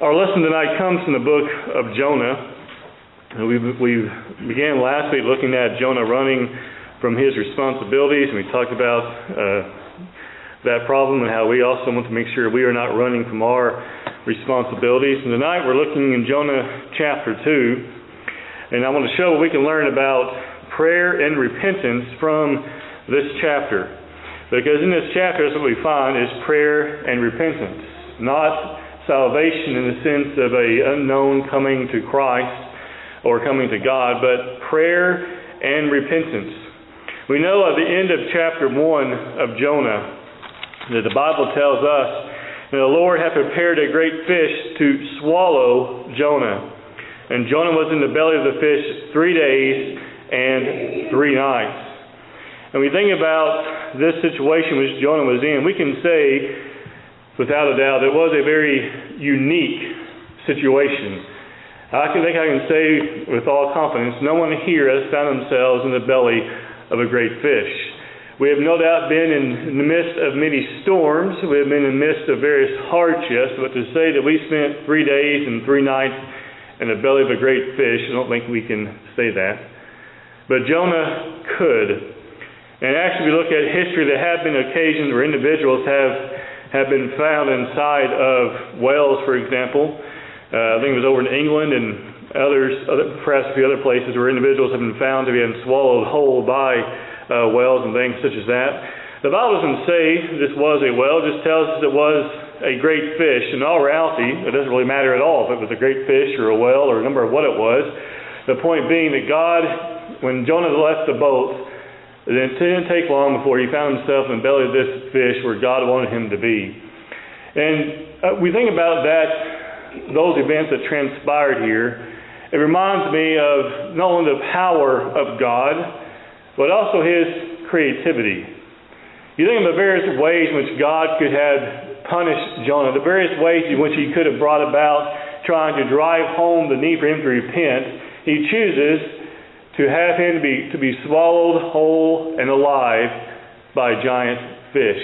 Our lesson tonight comes from the book of Jonah. We began last week looking at Jonah running from his responsibilities, and we talked about that problem and how we also want to make sure we are not running from our responsibilities. And tonight we're looking in Jonah chapter 2, and I want to show what we can learn about prayer and repentance from this chapter. Because in this chapter, what we find is prayer and repentance, not salvation in the sense of an unknown coming to Christ or coming to God, but prayer and repentance. We know at the end of chapter 1 of Jonah that the Bible tells us that the Lord had prepared a great fish to swallow Jonah. And Jonah was in the belly of the fish 3 days and 3 nights. And we think about this situation which Jonah was in, we can say without a doubt, it was a very unique situation. I think I can say with all confidence, no one here has found themselves in the belly of a great fish. We have no doubt been in the midst of many storms. We have been in the midst of various hardships. But to say that we spent 3 days and 3 nights in the belly of a great fish, I don't think we can say that. But Jonah could. And actually, we look at history, there have been occasions where individuals have been found inside of wells, for example. I think it was over in England and perhaps a few other places where individuals have been found to be swallowed whole by wells and things such as that. The Bible doesn't say this was a well, it just tells us it was a great fish. In all reality, it doesn't really matter at all if it was a great fish or a well or a number of what it was. The point being that God, when Jonah left the boat, it didn't take long before he found himself in the belly of this fish where God wanted him to be. And we think about that, those events that transpired here. It reminds me of not only the power of God, but also his creativity. You think of the various ways in which God could have punished Jonah, the various ways in which he could have brought about trying to drive home the need for him to repent. He chooses to have him to be swallowed whole and alive by giant fish.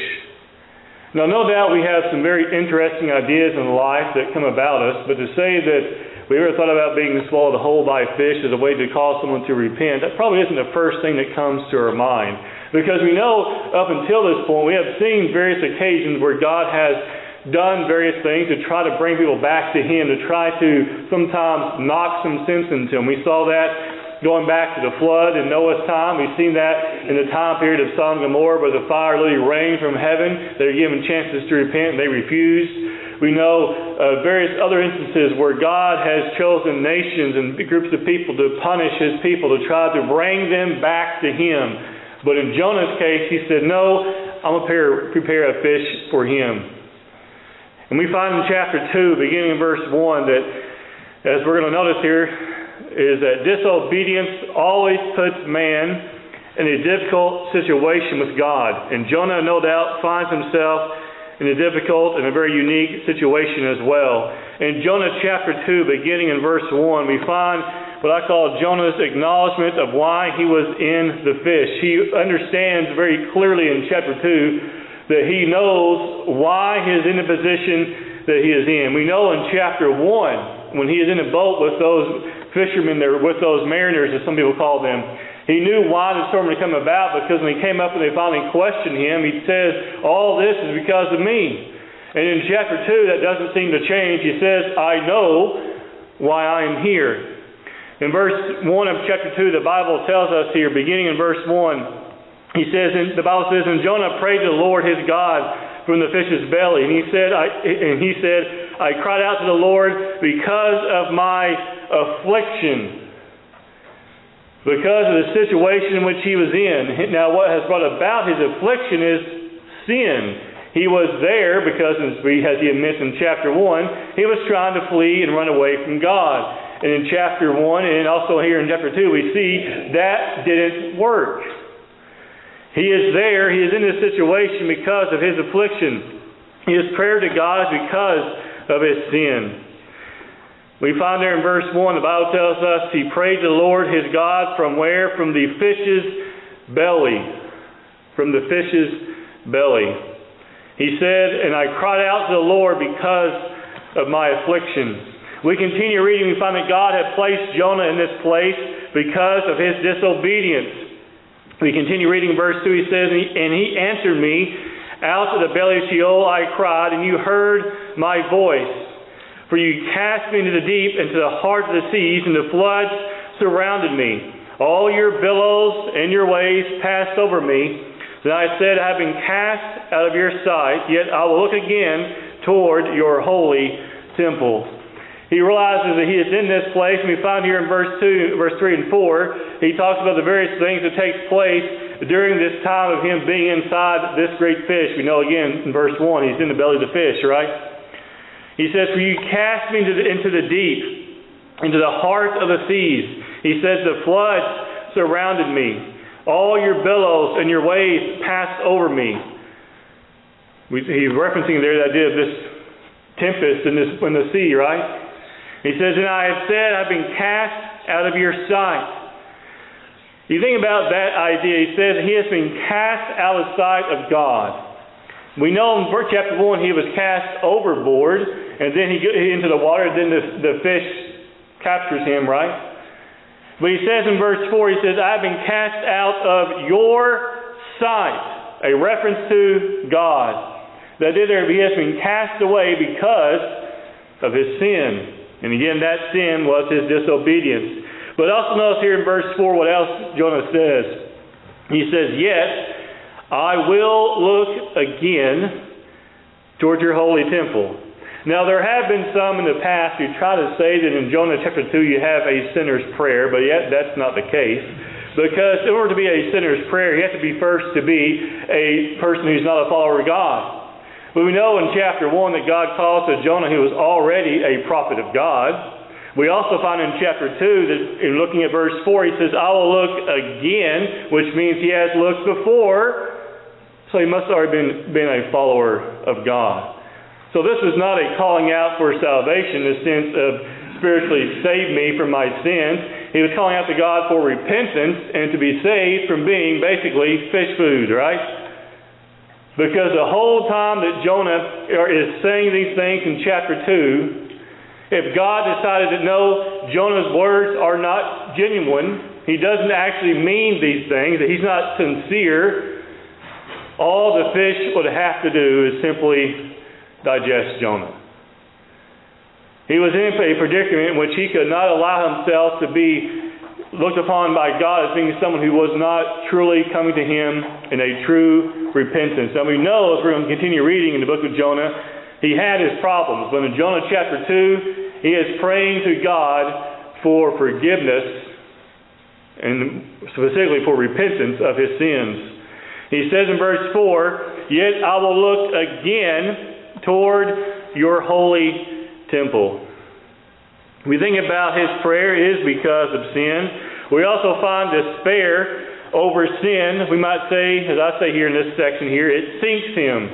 Now, no doubt we have some very interesting ideas in life that come about us, but to say that we ever thought about being swallowed whole by fish as a way to cause someone to repent, that probably isn't the first thing that comes to our mind. Because we know up until this point, we have seen various occasions where God has done various things to try to bring people back to him, to try to sometimes knock some sense into him. We saw that going back to the flood in Noah's time. We've seen that in the time period of Sodom and Gomorrah where the fire literally rained from heaven. They were given chances to repent and they refused. We know various other instances where God has chosen nations and groups of people to punish his people, to try to bring them back to him. But in Jonah's case, he said, no, I'm going to prepare a fish for him. And we find in chapter 2, beginning in verse 1, that as we're going to notice here, is that disobedience always puts man in a difficult situation with God. And Jonah, no doubt, finds himself in a difficult and a very unique situation as well. In Jonah chapter 2, beginning in verse 1, we find what I call Jonah's acknowledgement of why he was in the fish. He understands very clearly in chapter 2 that he knows why he is in the position that he is in. We know in chapter 1, when he is in a boat with those fishermen there, with those mariners, as some people call them. He knew why the storm had come about, because when he came up and they finally questioned him, he says, all this is because of me. And in chapter 2, that doesn't seem to change. He says, I know why I am here. In verse 1 of chapter 2, the Bible tells us here, beginning in verse 1, he says, the Bible says, and Jonah prayed to the Lord his God from the fish's belly. And he said, I cried out to the Lord because of my affliction, because of the situation in which he was in. Now, what has brought about his affliction is sin. He was there because, as he admits in chapter 1, he was trying to flee and run away from God. And in chapter 1, and also here in chapter 2, we see that didn't work. He is there, he is in this situation because of his affliction. His prayer to God is because of his sin. We find there in verse 1, the Bible tells us he prayed to the Lord his God from where? From the fish's belly. From the fish's belly. He said, and I cried out to the Lord because of my affliction. We continue reading, we find that God had placed Jonah in this place because of his disobedience. We continue reading verse 2, he says, "And he answered me, out of the belly of Sheol I cried, and you heard my voice. For you cast me into the deep, into the heart of the seas, and the floods surrounded me. All your billows and your waves passed over me. Then I said, I have been cast out of your sight, yet I will look again toward your holy temple." He realizes that he is in this place, and we find here in verse 3 and 4, he talks about the various things that take place during this time of him being inside this great fish. We know again in verse 1, he's in the belly of the fish, right? He says, "For you cast me into the deep, into the heart of the seas." He says, "The floods surrounded me. All your billows and your waves passed over me." He's referencing there the idea of this tempest in the sea, right? He says, "And I have said, I've been cast out of your sight." You think about that idea. He says he has been cast out of sight of God. We know in verse chapter 1 he was cast overboard, and then he got into the water, and then the fish captures him, right? But he says in verse 4, he says, "I've been cast out of your sight," a reference to God. That either he has been cast away because of his sin. And again, that sin was his disobedience. But also notice here in verse 4 what else Jonah says. He says, "Yet I will look again towards your holy temple." Now, there have been some in the past who try to say that in Jonah chapter 2 you have a sinner's prayer, but yet that's not the case. Because in order to be a sinner's prayer, you have to be first to be a person who's not a follower of God. But we know in chapter 1 that God calls to Jonah who was already a prophet of God. We also find in chapter 2 that in looking at verse 4, he says, "I will look again," which means he has looked before. So he must have already been a follower of God. So this was not a calling out for salvation in the sense of spiritually save me from my sins. He was calling out to God for repentance and to be saved from being basically fish food, right? Because the whole time that Jonah is saying these things in chapter 2, if God decided that no, Jonah's words are not genuine, he doesn't actually mean these things, that he's not sincere, all the fish would have to do is simply digest Jonah. He was in a predicament in which he could not allow himself to be looked upon by God as being someone who was not truly coming to him in a true repentance. And we know, if we're going to continue reading in the book of Jonah, he had his problems. But in Jonah chapter 2, he is praying to God for forgiveness and specifically for repentance of his sins. He says in verse 4, "Yet I will look again toward your holy temple." We think about his prayer is because of sin. We also find despair over sin. We might say, as I say here in this section here, it sinks him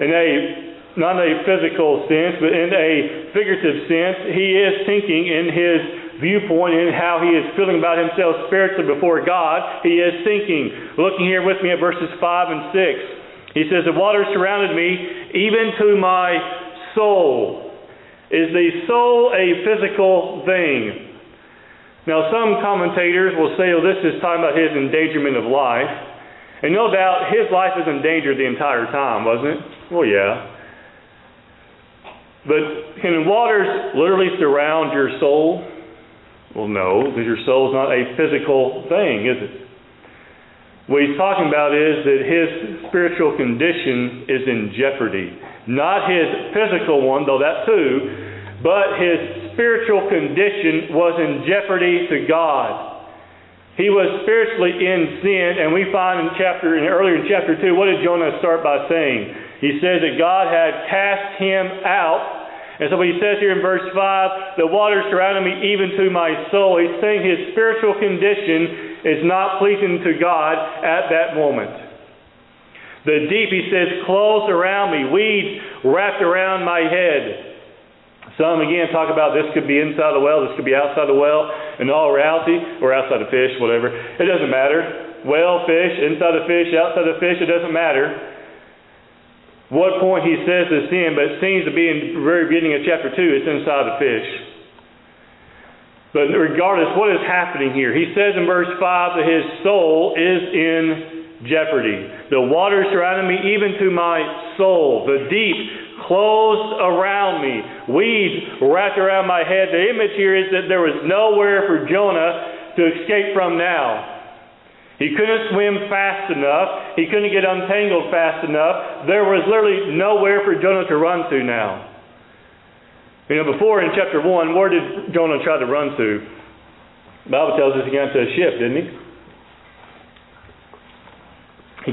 in not a physical sense, but in a figurative sense. He is sinking in his viewpoint, in how he is feeling about himself spiritually before God. He is sinking. Looking here with me at verses 5 and 6. He says, "The waters surrounded me, even to my soul." Is the soul a physical thing? Now, some commentators will say, well, this is talking about his endangerment of life. And no doubt, his life was endangered the entire time, wasn't it? Well, yeah. But can waters literally surround your soul? Well, no, because your soul is not a physical thing, is it? What he's talking about is that his spiritual condition is in jeopardy. Not his physical one, though that too, but his spiritual condition was in jeopardy to God. He was spiritually in sin, and we find earlier in chapter 2, what did Jonah start by saying? He says that God had cast him out. And so what he says here in verse 5, "The waters surrounded me even to my soul." He's saying his spiritual condition is not pleasing to God at that moment. "The deep," he says, "closed around me, weeds wrapped around my head." Some again talk about this could be inside the well, this could be outside the well. In all reality, or outside the fish, whatever, it doesn't matter. Well, fish, inside the fish, outside the fish, it doesn't matter. what point he says is sin, but it seems to be in the very beginning of chapter 2, it's inside the fish. But regardless, what is happening here? He says in verse 5 that his soul is in jeopardy. The waters surrounded me, even to my soul. The deep closed around me. Weeds wrapped around my head. The image here is that there was nowhere for Jonah to escape from now. He couldn't swim fast enough. He couldn't get untangled fast enough. There was literally nowhere for Jonah to run to now. You know, before in chapter 1, where did Jonah try to run to? The Bible tells us he got into a ship, didn't he?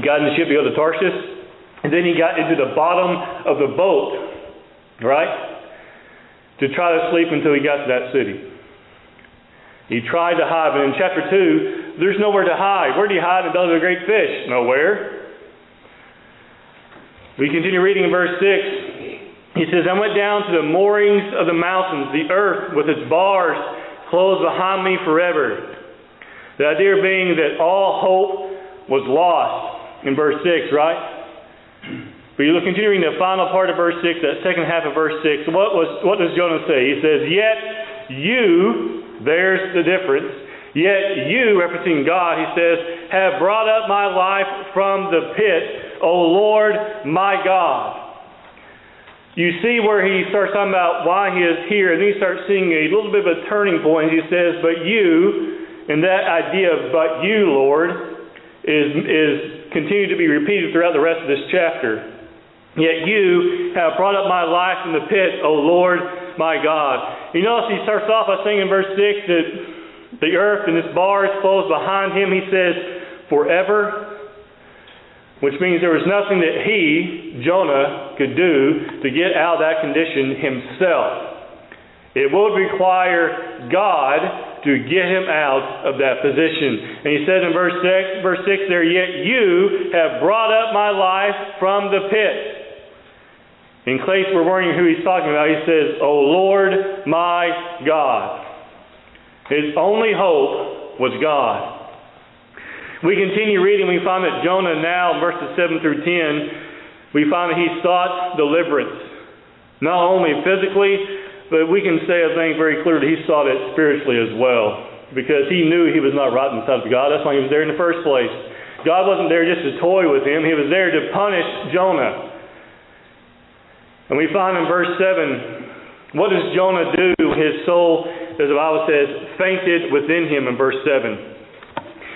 He got in the ship to go to Tarshish, and then he got into the bottom of the boat, right? To try to sleep until he got to that city. He tried to hide, but in chapter 2, there's nowhere to hide. Where do you hide in the belly of the great fish? Nowhere. We continue reading in verse 6. He says, I went down to the moorings of the mountains. The earth with its bars closed behind me forever. The idea being that all hope was lost in verse 6, right? But you look, continuing the final part of verse 6, that second half of verse 6. What does Jonah say? He says, yet you, there's the difference, yet you, referencing God, he says, have brought up my life from the pit, O Lord, my God. You see where he starts talking about why he is here, and then he starts seeing a little bit of a turning point. He says, but you, and that idea of but you, Lord, is continued to be repeated throughout the rest of this chapter. Yet you have brought up my life from the pit, O Lord, my God. You notice he starts off by saying in verse 6 that the earth and its bars closed behind him, he says, forever, which means there was nothing that he, Jonah, could do to get out of that condition himself. It would require God to get him out of that position. And he says in verse 6 there, yet you have brought up my life from the pit. In case we're wondering who he's talking about, he says, O Lord, my God. His only hope was God. We continue reading. We find that Jonah now, in verses 7 through 10, we find that he sought deliverance. Not only physically, but we can say, I think, very clearly he sought it spiritually as well. Because he knew he was not right in the sight of God. That's why he was there in the first place. God wasn't there just to toy with him. He was there to punish Jonah. And we find in verse 7, what does Jonah do? His soul, as the Bible says, fainted within him in verse 7.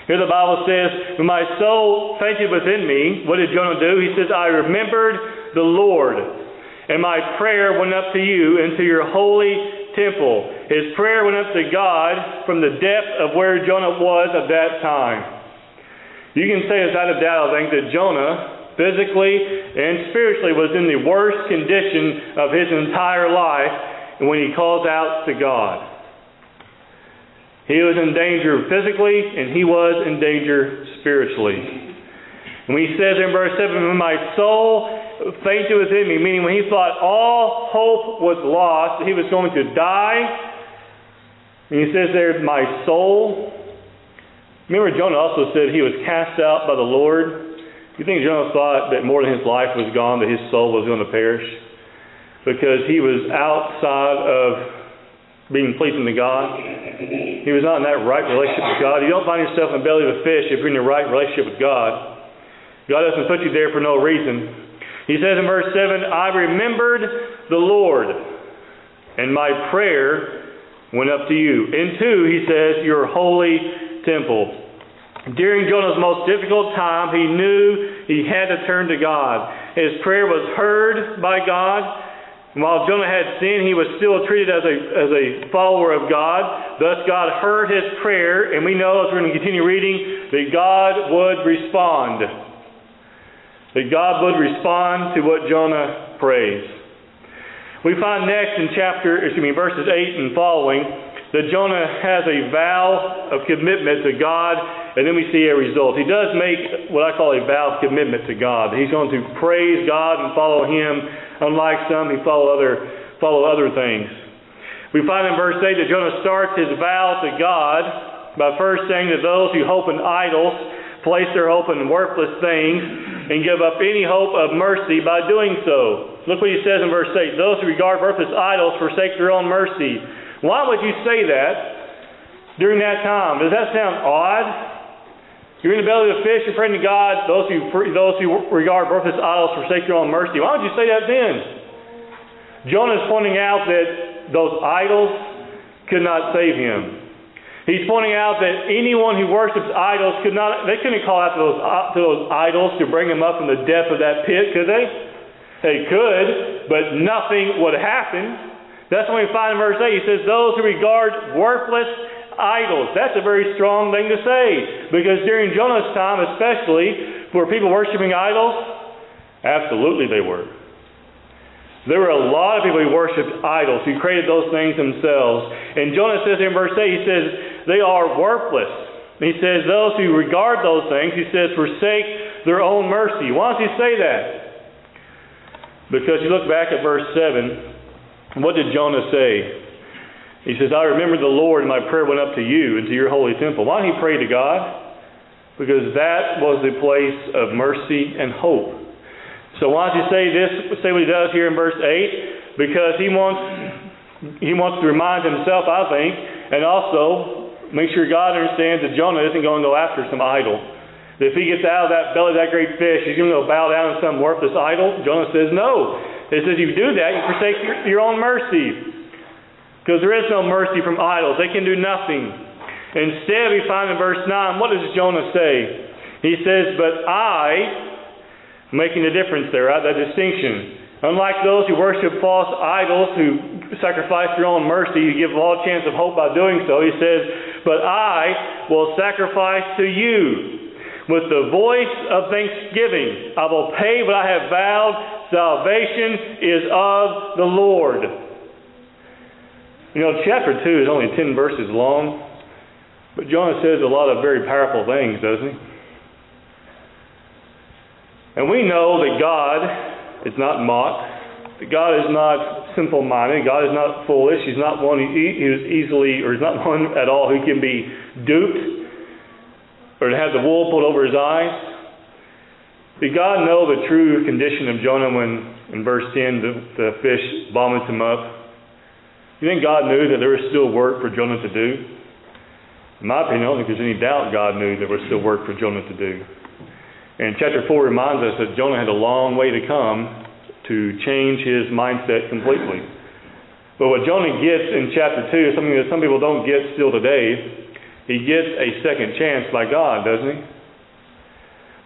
Here the Bible says, when my soul fainted within me, what did Jonah do? He says, I remembered the Lord, and my prayer went up to you into your holy temple. His prayer went up to God from the depth of where Jonah was at that time. You can say without a doubt, I think, that Jonah, physically and spiritually, was in the worst condition of his entire life when he calls out to God. He was in danger physically, and he was in danger spiritually. And he says in verse 7, when my soul fainted within me, meaning when he thought all hope was lost, he was going to die. And he says there, my soul. Remember, Jonah also said he was cast out by the Lord. You think Jonah thought that more than his life was gone, that his soul was going to perish? Because he was outside of being pleasing to God. He was not in that right relationship with God. You don't find yourself in the belly of a fish if you're in the right relationship with God. God doesn't put you there for no reason. He says in verse 7, I remembered the Lord, and my prayer went up to you. Into, he says, your holy temple. During Jonah's most difficult time, he knew he had to turn to God. His prayer was heard by God. While Jonah had sinned, he was still treated as a follower of God. Thus, God heard his prayer, and we know, as we're going to continue reading, that God would respond. That God would respond to what Jonah prays. We find next in verses 8 and following, that Jonah has a vow of commitment to God, and then we see a result. He does make what I call a vow of commitment to God. He's going to praise God and follow Him. Unlike some, he follow other things. We find in verse 8 that Jonah starts his vow to God by first saying that those who hope in idols place their hope in worthless things, and give up any hope of mercy by doing so. Look what he says in verse 8. Those who regard worthless idols forsake their own mercy. Why would you say that during that time? Does that sound odd? You're in the belly of the fish, you're praying to God, those who regard worthless idols forsake their own mercy. Why would you say that then? Jonah is pointing out that those idols could not save him. He's pointing out that anyone who worships idols couldn't call out to those idols to bring them up from the depth of that pit, could they? They could, but nothing would happen. That's what we find in verse 8. He says, those who regard worthless idols. That's a very strong thing to say, because during Jonah's time especially, were people worshiping idols? Absolutely they were. There were a lot of people who worshipped idols, who created those things themselves. And Jonah says in verse 8, he says, they are worthless. And he says, those who regard those things, he says, forsake their own mercy. Why does he say that? Because you look back at verse 7, what did Jonah say? He says, I remember the Lord, and my prayer went up to you and to your holy temple. Why did he pray to God? Because that was the place of mercy and hope. So why does he say this? Say what he does here in verse 8? Because he wants to remind himself, I think, and also make sure God understands that Jonah isn't going to go after some idol. That if he gets out of that belly of that great fish, he's going to go bow down to some worthless idol. Jonah says no. He says you do that, you forsake your own mercy. Because there is no mercy from idols. They can do nothing. Instead, we find in verse 9, what does Jonah say? He says, but I... making a difference there, right? That distinction. Unlike those who worship false idols, who sacrifice their own mercy, who give all chance of hope by doing so, he says, but I will sacrifice to you with the voice of thanksgiving. I will pay what I have vowed. Salvation is of the Lord. You know, chapter 2 is only 10 verses long, but Jonah says a lot of very powerful things, doesn't he? And we know that God is not mocked, that God is not simple-minded, God is not foolish, He's not one who is easily, or is not one at all who can be duped, or to have the wool pulled over His eyes. Did God know the true condition of Jonah when, in verse 10, the fish vomits him up? You think God knew that there was still work for Jonah to do? In my opinion, I don't think there's any doubt God knew there was still work for Jonah to do. And chapter 4 reminds us that Jonah had a long way to come to change his mindset completely. But what Jonah gets in chapter 2 is something that some people don't get still today. He gets a second chance by God, doesn't he?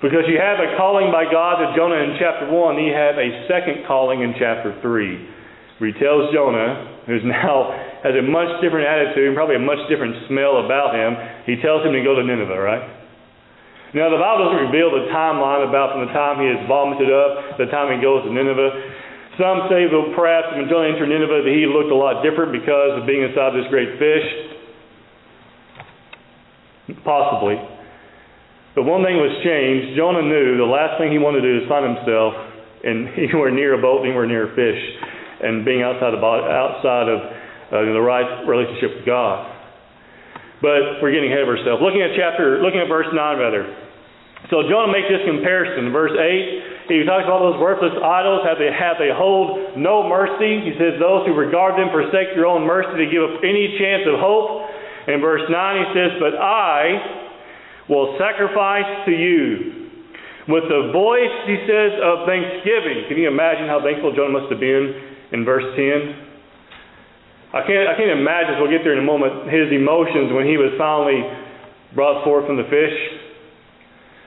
Because you have a calling by God to Jonah in chapter 1, you have a second calling in chapter 3, where he tells Jonah, who now has a much different attitude and probably a much different smell about him, he tells him to go to Nineveh, right? Now, the Bible doesn't reveal the timeline about from the time he is vomited up, the time he goes to Nineveh. Some say that perhaps when Jonah entered Nineveh, that he looked a lot different because of being inside this great fish. Possibly. But one thing was changed. Jonah knew the last thing he wanted to do is find himself anywhere near a boat, anywhere near a fish, and being outside of the right relationship with God. But we're getting ahead of ourselves. Looking at verse 9, rather. So Jonah makes this comparison. Verse 8, he talks about those worthless idols, how they hold no mercy. He says, those who regard them forsake their own mercy to give up any chance of hope. In verse 9, he says, but I will sacrifice to you with the voice, he says, of thanksgiving. Can you imagine how thankful Jonah must have been in verse 10? I can't imagine, as we'll get there in a moment, his emotions when he was finally brought forth from the fish.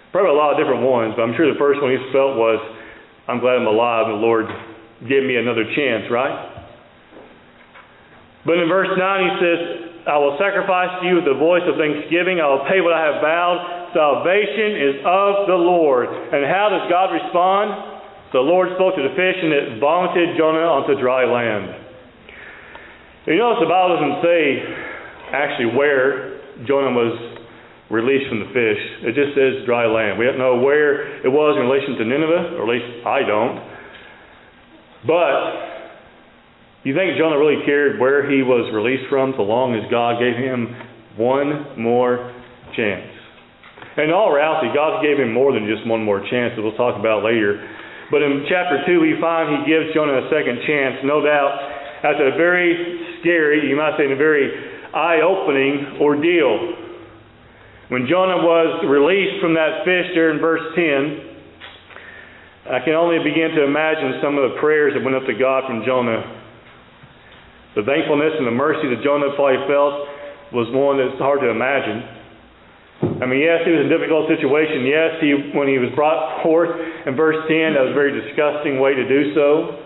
Probably a lot of different ones, but I'm sure the first one he felt was, I'm glad I'm alive and the Lord gave me another chance, right? But in verse 9 he says, I will sacrifice to you with the voice of thanksgiving. I will pay what I have vowed. Salvation is of the Lord. And how does God respond? The Lord spoke to the fish and it vomited Jonah onto dry land. You notice the Bible doesn't say actually where Jonah was released from the fish. It just says dry land. We don't know where it was in relation to Nineveh, or at least I don't. But you think Jonah really cared where he was released from so long as God gave him one more chance? In all reality, God gave him more than just one more chance, as we'll talk about later. But in chapter 2, we find he gives Jonah a second chance. No doubt, after a very scary, you might say a very eye-opening ordeal. When Jonah was released from that fish there in verse 10, I can only begin to imagine some of the prayers that went up to God from Jonah. The thankfulness and the mercy that Jonah probably felt was one that's hard to imagine. I mean, yes, it was a difficult situation. Yes, when he was brought forth in verse 10, that was a very disgusting way to do so.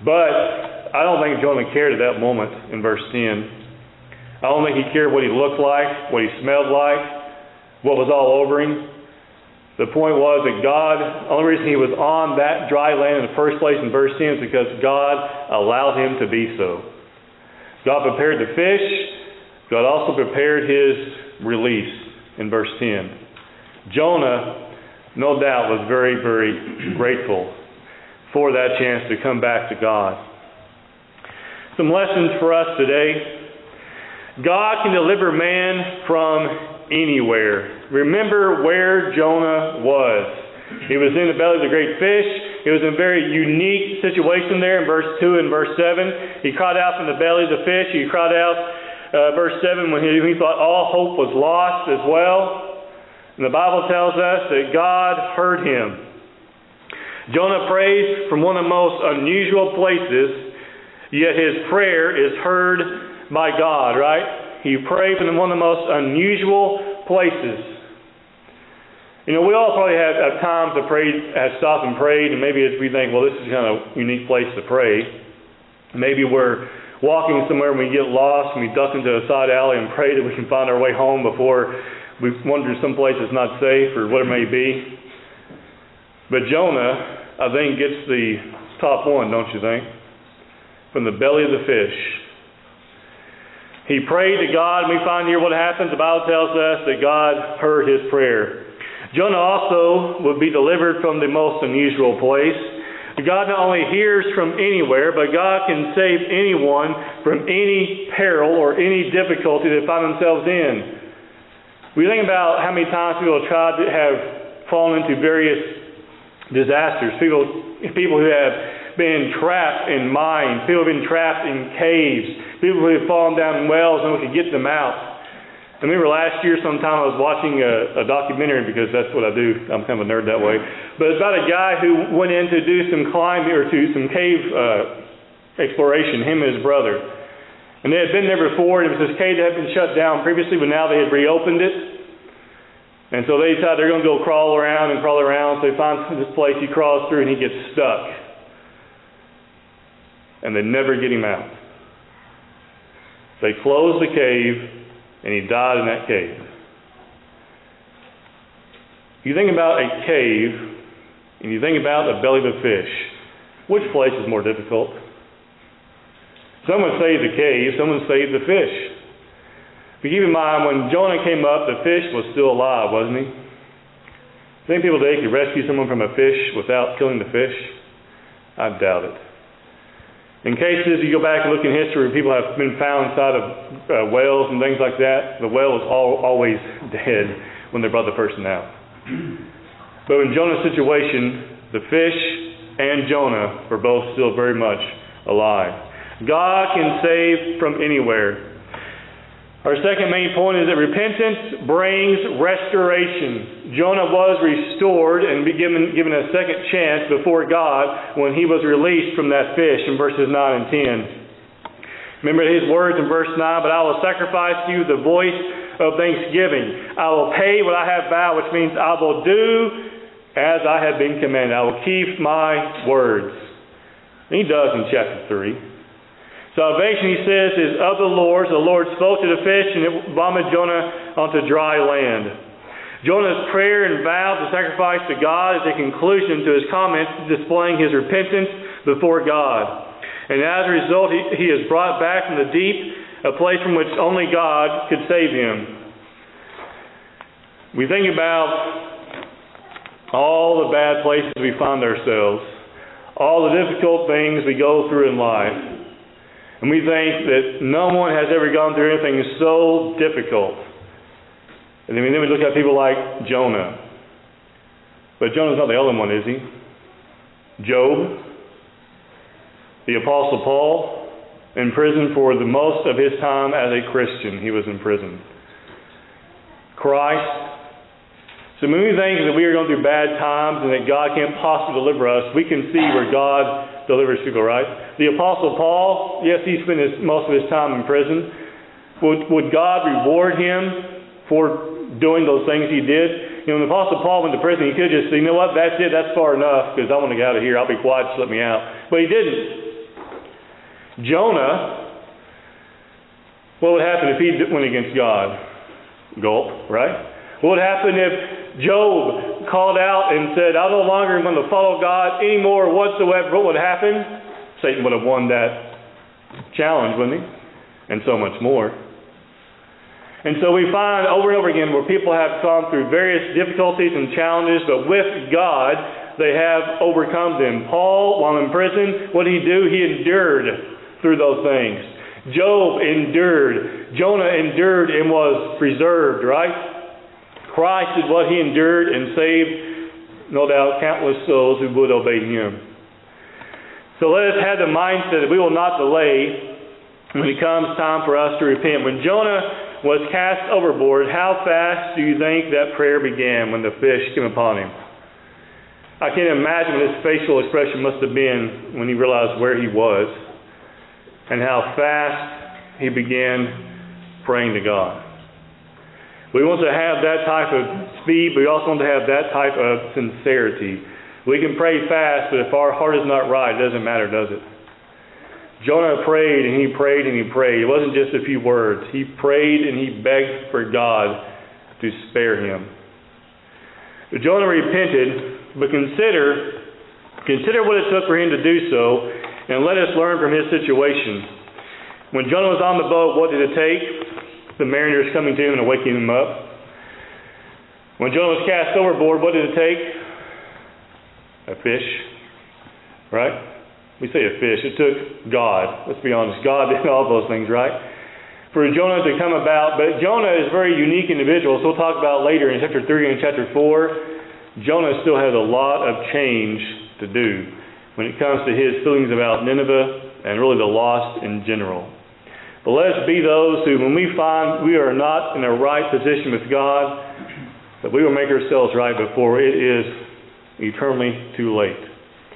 But I don't think Jonah cared at that moment in verse 10. I don't think he cared what he looked like, what he smelled like, what was all over him. The point was that God, the only reason he was on that dry land in the first place in verse 10 is because God allowed him to be so. God prepared the fish. God also prepared his release in verse 10. Jonah, no doubt, was very, very grateful for that chance to come back to God. Some lessons for us today. God can deliver man from anywhere. Remember where Jonah was. He was in the belly of the great fish. It was a very unique situation there in verse 2 and verse 7. He cried out from the belly of the fish. He cried out verse 7, when he thought all hope was lost as well. And the Bible tells us that God heard him. Jonah prays from one of the most unusual places, yet his prayer is heard by God, right? He prayed from one of the most unusual places. You know, we all probably have times to pray, have stopped and prayed, and maybe we think, well, this is kind of a unique place to pray. Maybe we're walking somewhere and we get lost and we duck into a side alley and pray that we can find our way home before we wander someplace that's not safe or whatever it may be. But Jonah, I think, gets the top one, don't you think? From the belly of the fish. He prayed to God, and we find here what happens. The Bible tells us that God heard his prayer. Jonah also would be delivered from the most unusual place. God not only hears from anywhere, but God can save anyone from any peril or any difficulty they find themselves in. We think about how many times people have fallen into various disasters. People who have been trapped in mines. People who have been trapped in caves. People who have fallen down wells and we can get them out. I remember last year sometime I was watching a documentary, because that's what I do. I'm kind of a nerd that way. But it's about a guy who went in to do some climbing or to some cave exploration, him and his brother. And they had been there before, and it was this cave that had been shut down previously, but now they had reopened it. And so they decided they're going to go crawl around. So they find this place he crawls through, and he gets stuck. And they never get him out. They close the cave, and he died in that cave. You think about a cave, and you think about the belly of a fish. Which place is more difficult? Some would say the cave, some would say the fish. But keep in mind, when Jonah came up, the fish was still alive, wasn't he? You think people today could rescue someone from a fish without killing the fish? I doubt it. In cases, you go back and look in history, people have been found inside of wells and things like that. The well was always dead when they brought the person out. But in Jonah's situation, the fish and Jonah were both still very much alive. God can save from anywhere. Our second main point is that repentance brings restoration. Jonah was restored and given a second chance before God when he was released from that fish in verses 9 and 10. Remember his words in verse 9, "But I will sacrifice to you the voice of thanksgiving. I will pay what I have vowed," which means I will do as I have been commanded. I will keep my words. And he does in chapter 3. Salvation, he says, is of the Lord. The Lord spoke to the fish and it vomited Jonah onto dry land. Jonah's prayer and vow to sacrifice to God is a conclusion to his comments displaying his repentance before God. And as a result, he is brought back from the deep, a place from which only God could save him. We think about all the bad places we find ourselves, all the difficult things we go through in life. And we think that no one has ever gone through anything so difficult And then we look at people like Jonah. But Jonah's not the only one, is he? Job, the Apostle Paul, in prison for the most of his time as a Christian. He was in prison. Christ. So when we think that we are going through bad times and that God can't possibly deliver us, we can see where God delivers people, right? The Apostle Paul, yes, he spent most of his time in prison. Would God reward him for doing those things he did? You know, when the Apostle Paul went to prison, he could just say, you know what, that's it, that's far enough, because I want to get out of here, I'll be quiet, just let me out. But he didn't. Jonah, what would happen if he went against God? Gulp, right? What would happen if Job called out and said, I no longer am going to follow God anymore whatsoever? What would happen? Satan would have won that challenge, wouldn't he? And so much more. And so we find over and over again where people have gone through various difficulties and challenges, but with God, they have overcome them. Paul, while in prison, what did he do? He endured through those things. Job endured. Jonah endured and was preserved, right? Christ did what he endured and saved, no doubt, countless souls who would obey him. So let us have the mindset that we will not delay when it comes time for us to repent. When Jonah was cast overboard, how fast do you think that prayer began when the fish came upon him? I can't imagine what his facial expression must have been when he realized where he was and how fast he began praying to God. We want to have that type of speed, but we also want to have that type of sincerity. We can pray fast, but if our heart is not right, it doesn't matter, does it? Jonah prayed and he prayed and he prayed. It wasn't just a few words. He prayed and he begged for God to spare him. Jonah repented, but consider what it took for him to do so, and let us learn from his situation. When Jonah was on the boat, what did it take? The mariners coming to him and waking him up. When Jonah was cast overboard, what did it take? A fish, right? We say a fish. It took God. Let's be honest. God did all those things, right? For Jonah to come about. But Jonah is a very unique individual, so we'll talk about later in chapter 3 and chapter 4. Jonah still has a lot of change to do when it comes to his feelings about Nineveh and really the lost in general. But let us be those who, when we find we are not in a right position with God, that we will make ourselves right before it is eternally too late.